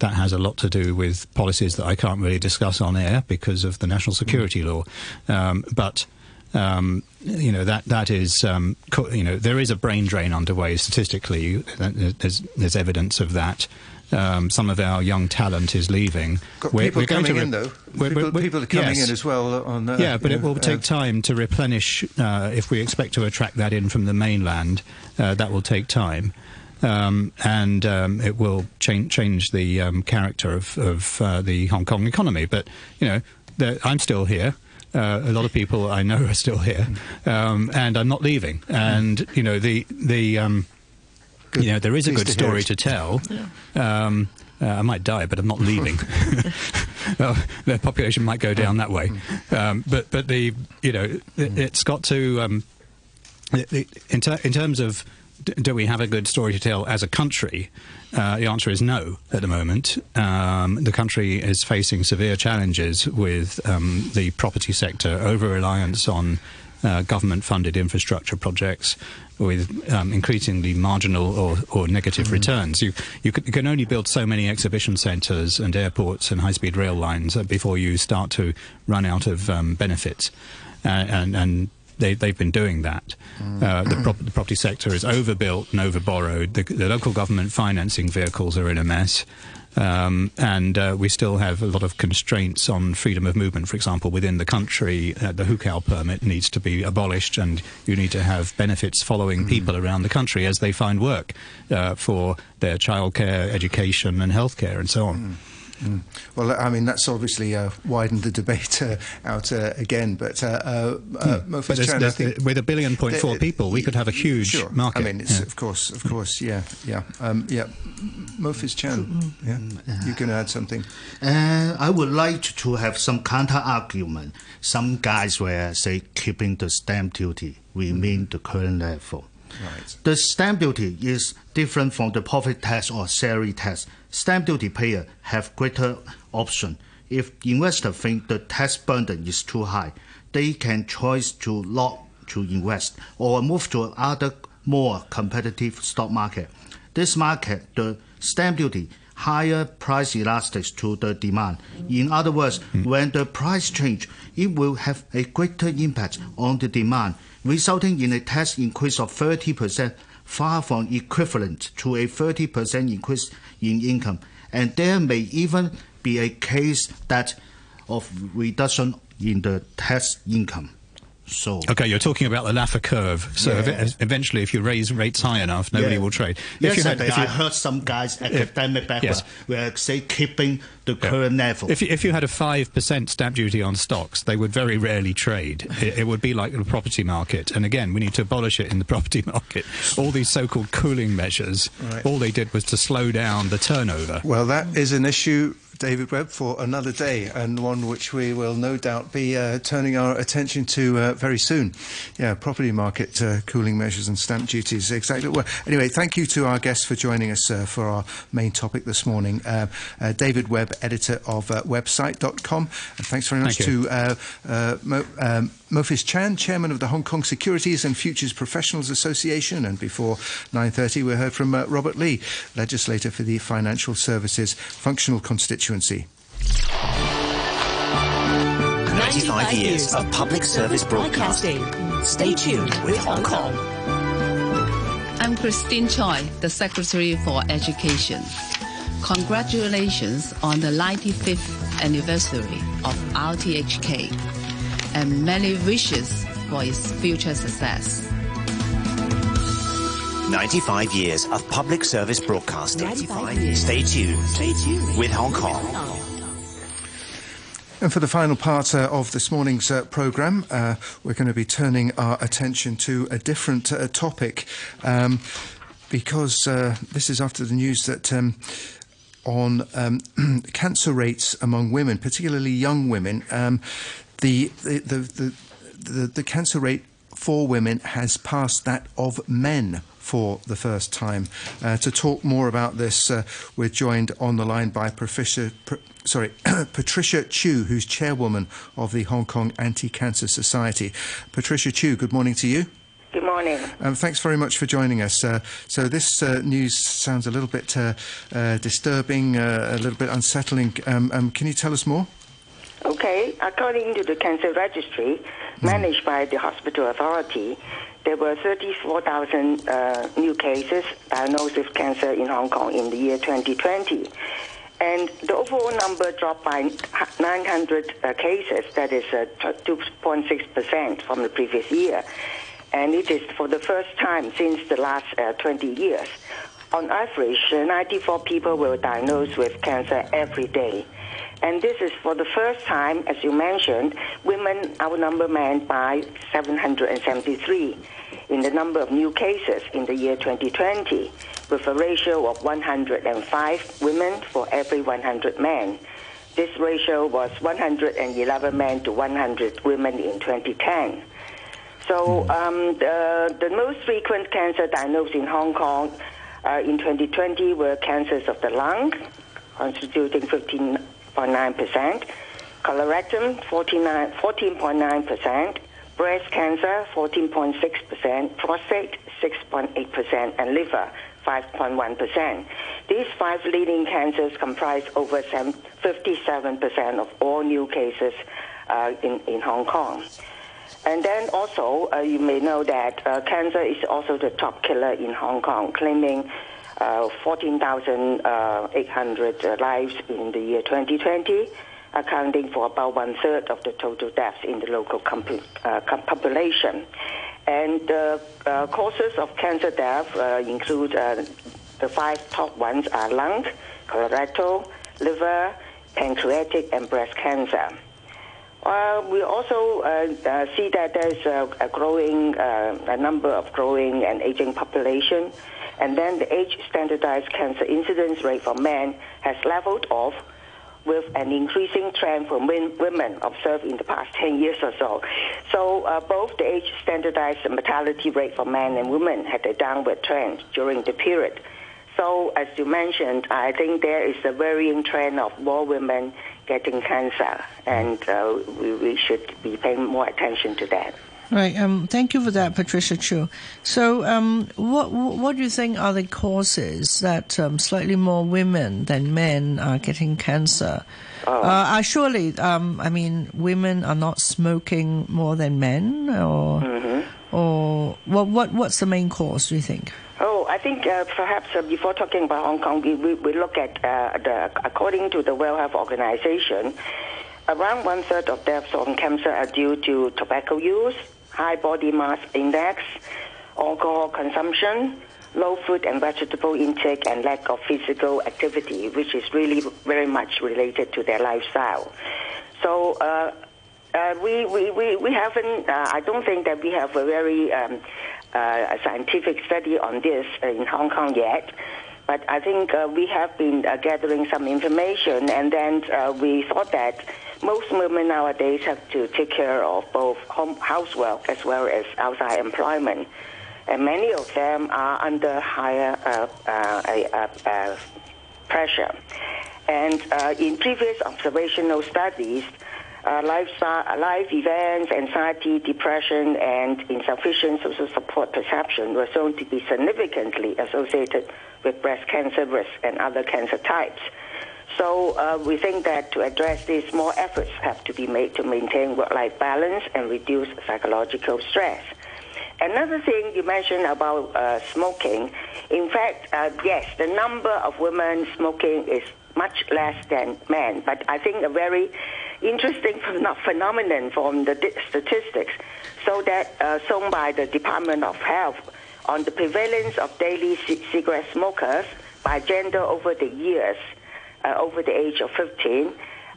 that has a lot to do with policies that I can't really discuss on air because of the national security law. Um, but Um, you know that that is um, you know there is a brain drain underway statistically. There's there's evidence of that. Um, some of our young talent is leaving. Got we're, people we're coming in though. We're, people, we're, people are coming yes. in as well. On uh, yeah, but it know, will uh, take time to replenish. Uh, if we expect to attract that in from the mainland, uh, that will take time. um, and um, it will change change the um, character of, of uh, the Hong Kong economy. But you know, the, I'm still here. Uh, a lot of people I know are still here, um, and I'm not leaving. And you know, the the um, you know, there is a good story to tell. Yeah. Um, Uh, I might die, but I'm not leaving. Well, the population might go down that way, um, but but the you know it, it's got to um, it, it, in, ter in terms of d do we have a good story to tell as a country? Uh, the answer is no at the moment. Um, the country is facing severe challenges with um, the property sector, over reliance on uh, government funded infrastructure projects, with um, increasingly marginal or, or negative mm. returns. You, you, c you can only build so many exhibition centres and airports and high-speed rail lines before you start to run out of um, benefits, uh, and, and they, they've been doing that. Mm. Uh, the, prop the property sector is overbuilt and overborrowed. The, the local government financing vehicles are in a mess, um, and uh, we still have a lot of constraints on freedom of movement, for example, within the country. Uh, the Hukou permit needs to be abolished, and you need to have benefits following people around the country as they find work uh, for their childcare, education and healthcare and so on. Mm. Mm. Well, I mean, that's obviously uh, widened the debate uh, out uh, again, but, uh, uh, mm. Mofiz but there's, Chan, there's, I think with a billion point four people, we could have a huge sure. market. I mean, it's, yeah. of course, of course, yeah, yeah, um, yeah. Mofiz Chan, yeah, you can add something. Uh, I would like to have some counter argument. Some guys were say keeping the stamp duty remain the current level. Right. The stamp duty is different from the profit tax or salary tax. Stamp duty payer have greater option. If investors think the tax burden is too high, they can choose to not to invest or move to other more competitive stock market. This market, the stamp duty, higher price elastic to the demand. In other words, mm. when the price change, it will have a greater impact on the demand, resulting in a tax increase of thirty percent, far from equivalent to a thirty percent increase in income. And there may even be a case that of reduction in the tax income. So okay, you're talking about the Laffer curve. So yeah. ev eventually, if you raise rates high enough, nobody yeah. will trade. Yes, if you had, if you, I heard some guys uh, academic background yes. were say keeping the yeah. current level. If, if you had a five percent stamp duty on stocks, they would very rarely trade. It, it would be like the property market. And again, we need to abolish it in the property market. All these so-called cooling measures, right. all they did was to slow down the turnover. Well, that is an issue, David Webb, for another day, and one which we will no doubt be uh, turning our attention to uh, very soon. Yeah, property market uh, cooling measures and stamp duties, exactly. Well, anyway, thank you to our guests for joining us uh, for our main topic this morning. Uh, uh, David Webb, editor of uh, website dot com, and thanks very much thank to uh, uh, Mo um, Mofiz Chan, chairman of the Hong Kong Securities and Futures Professionals Association. And before nine thirty, we heard from uh, Robert Lee, legislator for the Financial Services Functional Constituency. ninety-five years of public service broadcasting. Stay tuned with Hong Kong. I'm Christine Choi, the Secretary for Education. Congratulations on the ninety-fifth anniversary of R T H K and many wishes for its future success. ninety-five years of public service broadcasting. ninety-five years. Stay tuned. Stay tuned with Hong Kong. And for the final part uh, of this morning's uh, programme, uh, we're going to be turning our attention to a different uh, topic, um, because uh, this is after the news that um, on um, cancer rates among women, particularly young women, um, the, the, the, the, the, the cancer rate for women has passed that of men for the first time. Uh, to talk more about this, uh, we're joined on the line by Professor, pr sorry, Patricia Chu, who's chairwoman of the Hong Kong Anti-Cancer Society. Patricia Chu, good morning to you. Good morning. Um, thanks very much for joining us. Uh, so this uh, news sounds a little bit uh, uh, disturbing, uh, a little bit unsettling. Um, um, can you tell us more? Okay. According to the cancer registry managed by the hospital authority, there were thirty-four thousand uh, new cases diagnosed with cancer in Hong Kong in the year twenty twenty. And the overall number dropped by nine hundred uh, cases, that is uh, two point six percent from the previous year. And it is for the first time since the last uh, twenty years On average, ninety-four people were diagnosed with cancer every day. And this is for the first time, as you mentioned, women outnumber men by seven hundred seventy-three in the number of new cases in the year twenty twenty, with a ratio of one hundred five women for every one hundred men. This ratio was one hundred eleven men to one hundred women in twenty ten. So um, the, the most frequent cancer diagnosed in Hong Kong uh, in twenty twenty were cancers of the lung, constituting fifteen point nine percent, colorectum fourteen point nine percent, breast cancer fourteen point six percent, prostate six point eight percent, and liver five point one percent. These five leading cancers comprise over fifty-seven percent of all new cases uh, in, in Hong Kong. And then also, uh, you may know that uh, cancer is also the top killer in Hong Kong, claiming Uh, fourteen thousand eight hundred uh, lives in the year twenty twenty, accounting for about one-third of the total deaths in the local compu- uh, population. And the uh, uh, causes of cancer death uh, include uh, the five top ones are lung, colorectal, liver, pancreatic, and breast cancer. Uh, we also uh, uh, see that there's a, a growing, uh, a number of growing and aging population. And then the age-standardized cancer incidence rate for men has leveled off with an increasing trend for win- women observed in the past ten years or so. So uh, both the age-standardized mortality rate for men and women had a downward trend during the period. So as you mentioned, I think there is a varying trend of more women getting cancer, and uh, we, we should be paying more attention to that. Right. Um, thank you for that, Patricia Chu. So um, what what do you think are the causes that um, slightly more women than men are getting cancer? Oh. Uh, are surely, um, I mean, women are not smoking more than men, or mm-hmm. or what? What what's the main cause, do you think? Oh, I think uh, perhaps uh, before talking about Hong Kong, we, we, we look at, uh, the according to the World Health Organization, around one-third of deaths from cancer are due to tobacco use, high body mass index, alcohol consumption, low food and vegetable intake, and lack of physical activity, which is really very much related to their lifestyle. So uh, uh, we, we, we, we haven't, uh, I don't think that we have a very um, uh, scientific study on this in Hong Kong yet. But I think uh, we have been uh, gathering some information, and then uh, we thought that most women nowadays have to take care of both home, housework as well as outside employment. And many of them are under higher uh, uh, uh, uh, pressure. And uh, in previous observational studies, Uh, life, uh, life events, anxiety, depression, and insufficient social support perception were shown to be significantly associated with breast cancer risk and other cancer types. So uh, we think that to address this, more efforts have to be made to maintain work-life balance and reduce psychological stress. Another thing you mentioned about uh, smoking, in fact, uh, yes, the number of women smoking is much less than men, but I think a very interesting phenomenon from the statistics, so that uh, shown by the Department of Health on the prevalence of daily c- cigarette smokers by gender over the years, uh, over the age of fifteen,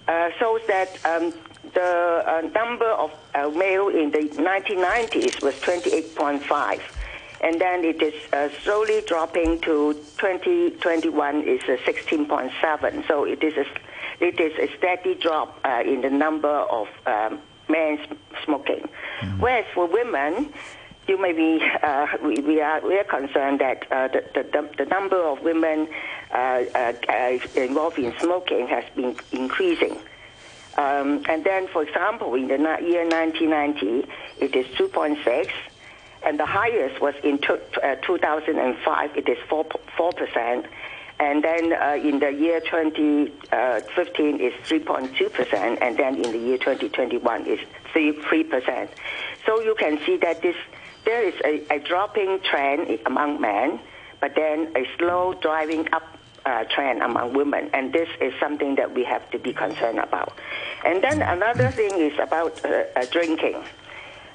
uh, shows that um, the uh, number of uh, male in the nineteen nineties was twenty-eight point five, and then it is uh, slowly dropping to twenty twenty-one is uh, sixteen point seven. So it is a It is a steady drop uh, in the number of um, men smoking. Mm-hmm. Whereas for women, you may be uh, we, we are we are concerned that uh, the, the the number of women uh, uh, involved in smoking has been increasing. Um, and then, for example, in the year nineteen ninety, it is two point six, and the highest was in t- uh, two thousand five. It is four point four percent. And then uh, in the year twenty fifteen is three point two percent, and then in the year twenty twenty-one is three percent. So you can see that this there is a, a dropping trend among men, but then a slow driving up uh, trend among women, and this is something that we have to be concerned about. And then another thing is about uh, uh, drinking.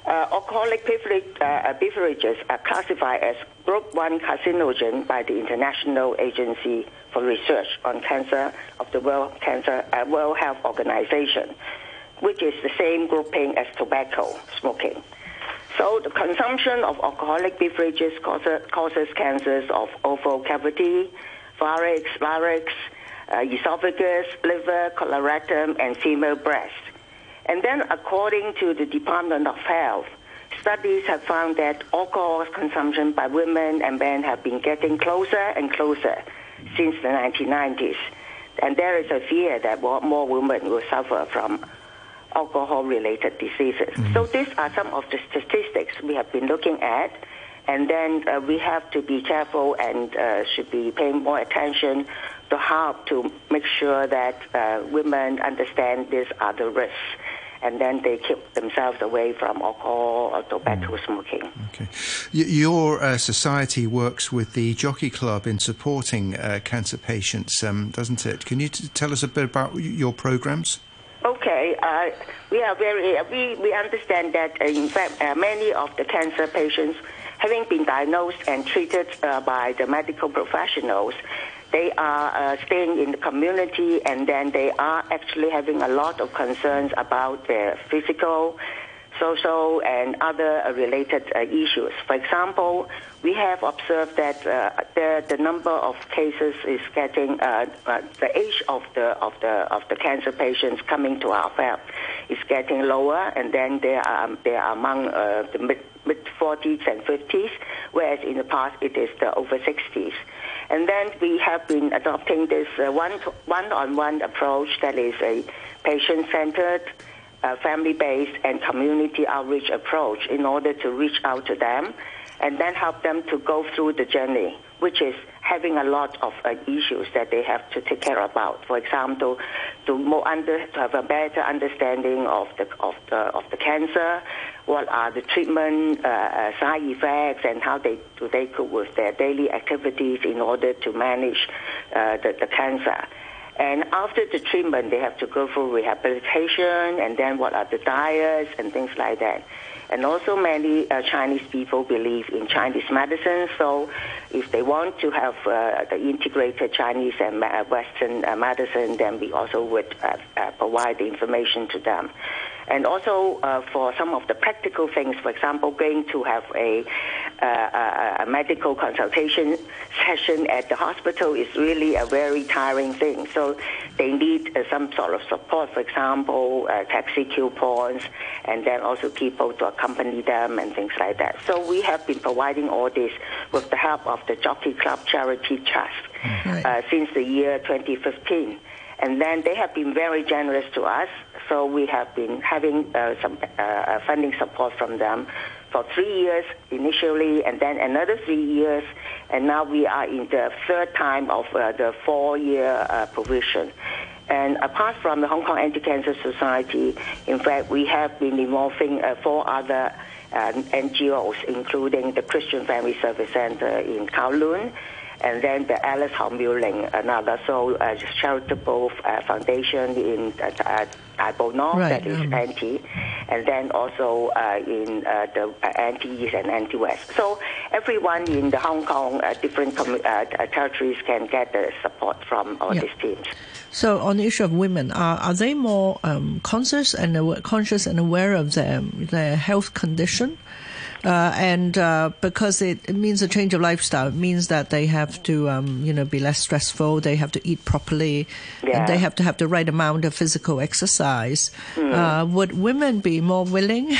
Uh, alcoholic beverages are classified as Group one carcinogen by the International Agency for Research on Cancer of the World Cancer uh, World Health Organization, which is the same grouping as tobacco smoking. So the consumption of alcoholic beverages causes, causes cancers of oval cavity, pharynx, larynx, uh, esophagus, liver, colorectum, and female breast. And then according to the Department of Health, studies have found that alcohol consumption by women and men have been getting closer and closer since the nineteen nineties. And there is a fear that more women will suffer from alcohol-related diseases. Mm-hmm. So these are some of the statistics we have been looking at, and then uh, we have to be careful and uh, should be paying more attention to how to make sure that uh, women understand these are the risks, and then they keep themselves away from alcohol or tobacco mm. smoking. Okay. Your uh, society works with the Jockey Club in supporting uh, cancer patients, um, doesn't it? Can you t- tell us a bit about your programs? Okay, uh, we are very. Uh, we we understand that uh, in fact uh, many of the cancer patients, having been diagnosed and treated uh, by the medical professionals, they are uh, staying in the community, and then they are actually having a lot of concerns about their physical, social, and other uh, related uh, issues. For example, we have observed that uh, the the number of cases is getting uh, uh, the age of the of the of the cancer patients coming to our lab is getting lower, and then they are they are among uh, the mid mid forties and fifties, whereas in the past it is the over sixties. And then we have been adopting this uh, one to, one-on-one approach that is a patient-centered, uh, family-based, and community outreach approach in order to reach out to them and then help them to go through the journey, which is having a lot of uh, issues that they have to take care about. For example, to more under to have a better understanding of the of the of the cancer, what are the treatment uh, side effects, and how they do they cope with their daily activities in order to manage uh, the the cancer. And after the treatment, they have to go through rehabilitation, and then what are the diets and things like that. And also many uh, Chinese people believe in Chinese medicine, so if they want to have uh, the integrated Chinese and Western uh, medicine, then we also would uh, uh, provide the information to them. And also uh, for some of the practical things, for example, going to have a, uh, a medical consultation session at the hospital is really a very tiring thing. So they need uh, some sort of support, for example, uh, taxi coupons, and then also people to accompany them and things like that. So we have been providing all this with the help of the Jockey Club Charity Trust right. uh, since the year twenty fifteen. And then they have been very generous to us, so we have been having uh, some uh, funding support from them for three years initially, and then another three years, and now we are in the third time of uh, the four-year uh, provision. And apart from the Hong Kong Anti-Cancer Society, in fact, we have been involving uh, four other uh, N G Os, including the Christian Family Service Center in Kowloon, and then the Alice Hong Building, another so uh, charitable uh, foundation in uh, Tai Po North, right, that is um. anti, and then also uh, in uh, the anti-East and anti-West. So everyone in the Hong Kong uh, different com- uh, territories can get the support from all yeah. these teams. So on the issue of women, are, are they more um, conscious and aw- conscious and aware of their their health condition? Uh, and uh, because it, it means a change of lifestyle, it means that they have to, um, you know, be less stressful. They have to eat properly, yeah. and they have to have the right amount of physical exercise. Mm. Uh, would women be more willing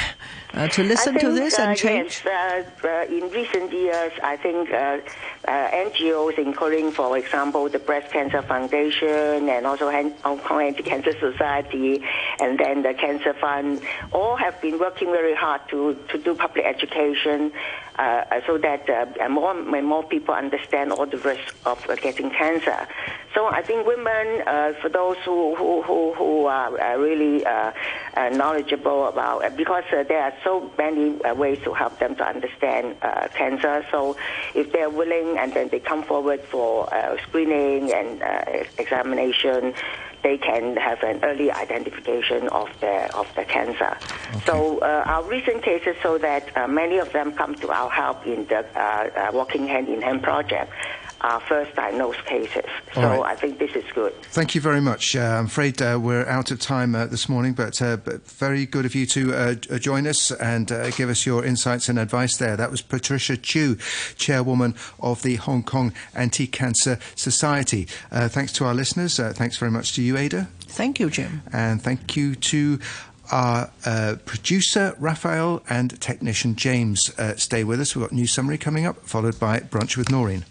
uh, to listen think, to this and uh, change? Yes, uh, uh, in recent years, I think uh, uh, N G Os, including, for example, the Breast Cancer Foundation and also Hong Kong Anti-Cancer Society, and then the Cancer Fund, all have been working very hard to, to do public education. Education, uh, so that uh, more and more people understand all the risks of uh, getting cancer. So I think women, uh, for those who who who, who are uh, really uh, uh, knowledgeable about, uh, because uh, there are so many uh, ways to help them to understand uh, cancer. So if they're willing and then they come forward for uh, screening and uh, examination, they can have an early identification of the of the cancer. Okay. So uh, our recent cases show that uh, many of them come to our help in the uh, uh, Working Hand in Hand project, our first diagnosed cases. All so right. I think this is good. Thank you very much. Uh, I'm afraid uh, we're out of time uh, this morning, but, uh, but very good of you to uh, join us and uh, give us your insights and advice there. That was Patricia Chu, Chairwoman of the Hong Kong Anti-Cancer Society. Uh, thanks to our listeners. Uh, thanks very much to you, Ada. Thank you, Jim. And thank you to our uh, producer, Raphael, and technician, James. Uh, stay with us. We've got a new summary coming up, followed by Brunch with Noreen.